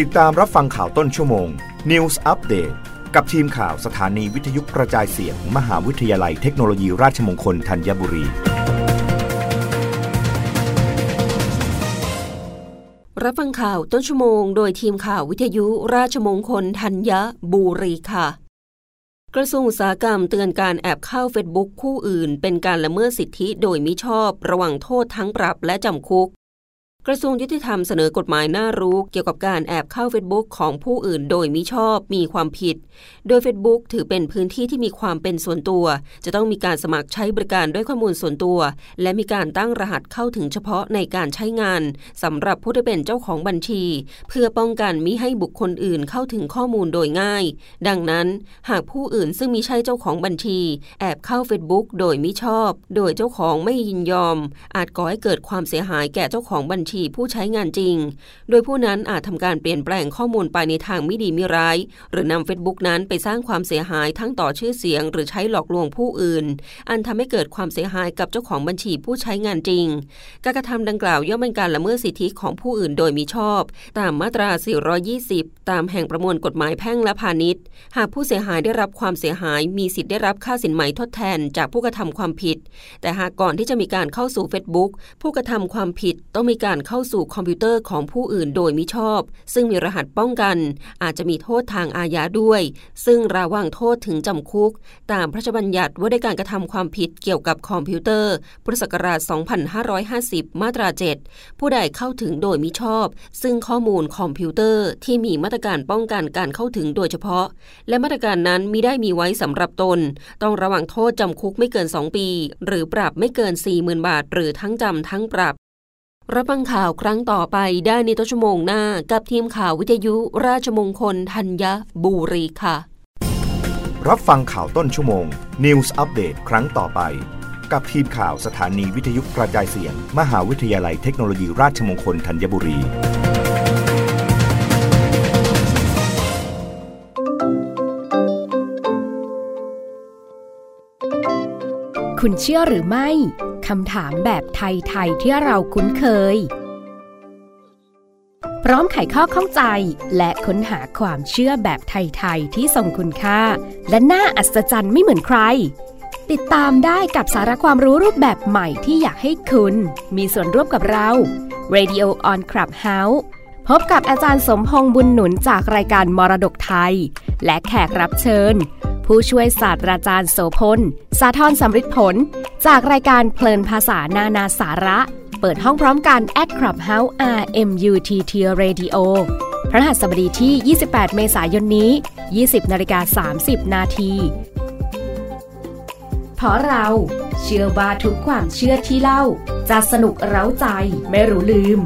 ติดตามรับฟังข่าวต้นชั่วโมง News Update กับทีมข่าวสถานีวิทยุกระจายเสียง มหาวิทยาลัยเทคโนโลยีราชมงคลธัญบุรีรับฟังข่าวต้นชั่วโมงโดยทีมข่าววิทยุราชมงคลธัญบุรีค่ะกระทรวงอุตสาหกรรมเตือนการแอบเข้า Facebook คู่อื่นเป็นการละเมิดสิทธิโดยมิชอบระวังโทษทั้งปรับและจำคุกกระทรวงยุติธรรมเสนอกฎหมายน่ารู้เกี่ยวกับการแอบเข้า Facebook ของผู้อื่นโดยมิชอบมีความผิดโดย Facebook ถือเป็นพื้นที่ที่มีความเป็นส่วนตัวจะต้องมีการสมัครใช้บริการด้วยข้อมูลส่วนตัวและมีการตั้งรหัสเข้าถึงเฉพาะในการใช้งานสำหรับผู้ที่เป็นเจ้าของบัญชีเพื่อป้องกันมิให้บุคคลอื่นเข้าถึงข้อมูลโดยง่ายดังนั้นหากผู้อื่นซึ่งมิใช่เจ้าของบัญชีแอบเข้า Facebook โดยมิชอบโดยเจ้าของไม่ยินยอมอาจก่อให้เกิดความเสียหายแก่เจ้าของบัญชีผู้ใช้งานจริงโดยผู้นั้นอาจทำการเปลี่ยนแปลงข้อมูลไปในทางไม่ดีไม่ร้ายหรือนำ Facebook นั้นไปสร้างความเสียหายทั้งต่อชื่อเสียงหรือใช้หลอกลวงผู้อื่นอันทำให้เกิดความเสียหายกับเจ้าของบัญชีผู้ใช้งานจริงการกระทำดังกล่าวย่อมเป็นการละเมิดสิทธิของผู้อื่นโดยมิชอบตามมาตรา 420 ตามแห่งประมวลกฎหมายแพ่งและพาณิชย์หากผู้เสียหายได้รับความเสียหายมีสิทธิได้รับค่าสินไหมทดแทนจากผู้กระทำความผิดแต่หากก่อนที่จะมีการเข้าสู่ Facebook ผู้กระทำความผิดต้องมีการเข้าสู่คอมพิวเตอร์ของผู้อื่นโดยมิชอบซึ่งมีรหัสป้องกันอาจจะมีโทษทางอาญาด้วยซึ่งระวังโทษถึงจำคุกตามพระราชบัญญัติว่าด้วยการกระทำความผิดเกี่ยวกับคอมพิวเตอร์พุทธศักราช 2550 มาตรา 7ผู้ใดเข้าถึงโดยมิชอบซึ่งข้อมูลคอมพิวเตอร์ที่มีมาตรการป้องกันการเข้าถึงโดยเฉพาะและมาตรการนั้นมิได้มีไว้สำหรับตนต้องระวังโทษจำคุกไม่เกิน2ปีหรือปรับไม่เกิน 40,000 บาทหรือทั้งจำทั้งปรับรับฟังข่าวครั้งต่อไปได้ในต้นชั่วโมงหน้ากับทีมข่าววิทยุราชมงคลธัญบุรีค่ะรับฟังข่าวต้นชั่วโมง News Update ครั้งต่อไปกับทีมข่าวสถานีวิทยุกระจายเสียงมหาวิทยาลัยเทคโนโลยีราชมงคลธัญบุรีคุณเชื่อหรือไม่คำถามแบบไทยๆที่เราคุ้นเคยพร้อมไขข้อข้องใจและค้นหาความเชื่อแบบไทยๆที่ทรงคุณค่าและน่าอัศจรรย์ไม่เหมือนใครติดตามได้กับสาระความรู้รูปแบบใหม่ที่อยากให้คุณมีส่วนร่วมกับเรา Radio On Clubhouse พบกับอาจารย์สมพงษ์บุญหนุนจากรายการมรดกไทยและแขกรับเชิญผู้ช่วยศาสตราจารย์โสพล สาธรสำริดผลจากรายการเพลินภาษานานาสาระเปิดห้องพร้อมกัน @Clubhouse RMUTT Radio พฤหัสบดีที่ 28 เมษายนนี้ 20:30 นาทีเพราะเราเชื่อว่าทุกความเชื่อที่เล่าจะสนุกเร้าใจไม่รู้ลืม